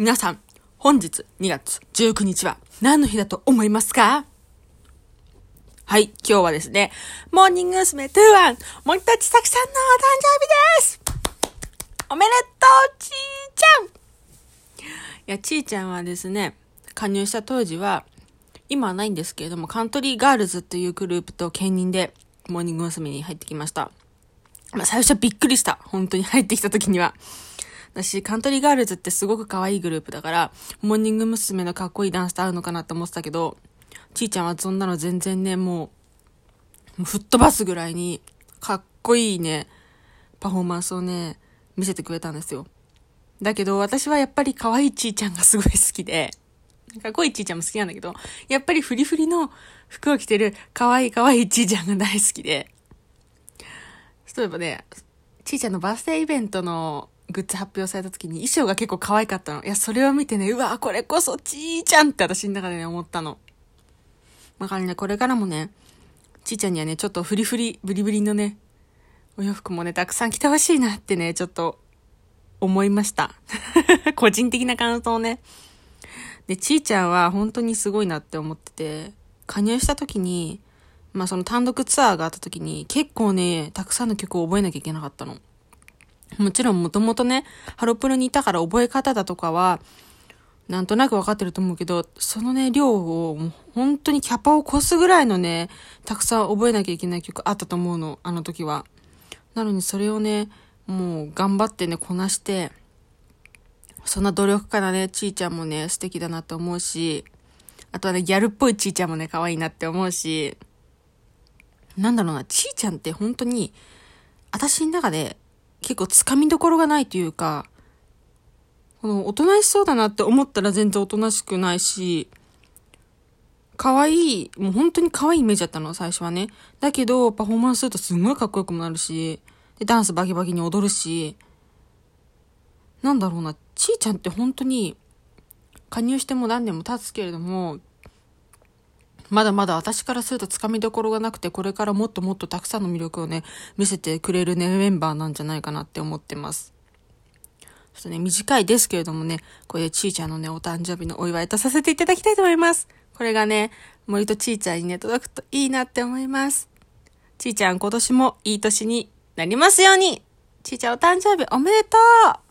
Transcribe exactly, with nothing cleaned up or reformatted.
皆さん、本日にがつじゅうくにちは何の日だと思いますか？はい、今日はですね、モーニング娘。にじゅういち、森田千咲さんのお誕生日です。おめでとう、ちーちゃん。いや、ちーちゃんはですね、加入した当時は、今はないんですけれども、カントリーガールズというグループと兼任で、モーニング娘。に入ってきました。まあ、最初はびっくりした。本当に入ってきた時には。私、カントリーガールズってすごく可愛いグループだから、モーニング娘。のかっこいいダンスと合うのかなって思ってたけど、ちーちゃんはそんなの全然ね、もう、吹っ飛ばすぐらいに、かっこいいね、パフォーマンスをね、見せてくれたんですよ。だけど、私はやっぱり可愛いちーちゃんがすごい好きで、かっこいいちーちゃんも好きなんだけど、やっぱりフリフリの服を着てる可愛い可愛いちーちゃんが大好きで、例えばね、ちーちゃんのバースデーイベントのグッズ発表された時に衣装が結構可愛かったの。いや、それを見てね、うわ、これこそちーちゃんって私の中でね、思ったの。だからね、これからもね、ちーちゃんにはね、ちょっとフリフリ、ブリブリのね、お洋服もね、たくさん着てほしいなってね、ちょっと思いました。個人的な感想ね。で、ちーちゃんは本当にすごいなって思ってて、加入した時に、まあその単独ツアーがあった時に、結構ね、たくさんの曲を覚えなきゃいけなかったの。もちろんもともとね、ハロプロにいたから覚え方だとかは、なんとなくわかってると思うけど、そのね、量を、もう本当にキャパを超すぐらいのね、たくさん覚えなきゃいけない曲あったと思うの、あの時は。なのにそれをね、もう頑張ってね、こなして、そんな努力家なね、ちーちゃんもね、素敵だなって思うし、あとはね、ギャルっぽいちーちゃんもね、可愛いなって思うし、なんだろうな、ちーちゃんって本当に、私の中で結構つかみどころがないというか、このおとなしそうだなって思ったら全然おとなしくないし、可愛い、もう本当に可愛いイメージだったの、最初はね。だけど、パフォーマンスするとすごいかっこよくもなるし、でダンスバキバキに踊るし、なんだろうな、ちーちゃんって本当に、加入しても何年も経つけれども、まだまだ私からするとつかみどころがなくて、これからもっともっとたくさんの魅力をね、見せてくれるね、メンバーなんじゃないかなって思ってます。ちょっとね、短いですけれどもね、これでちーちゃんのね、お誕生日のお祝いとさせていただきたいと思います。これがね、森とちーちゃんにね、届くといいなって思います。ちーちゃん、今年もいい年になりますように。ちーちゃん、お誕生日おめでとう。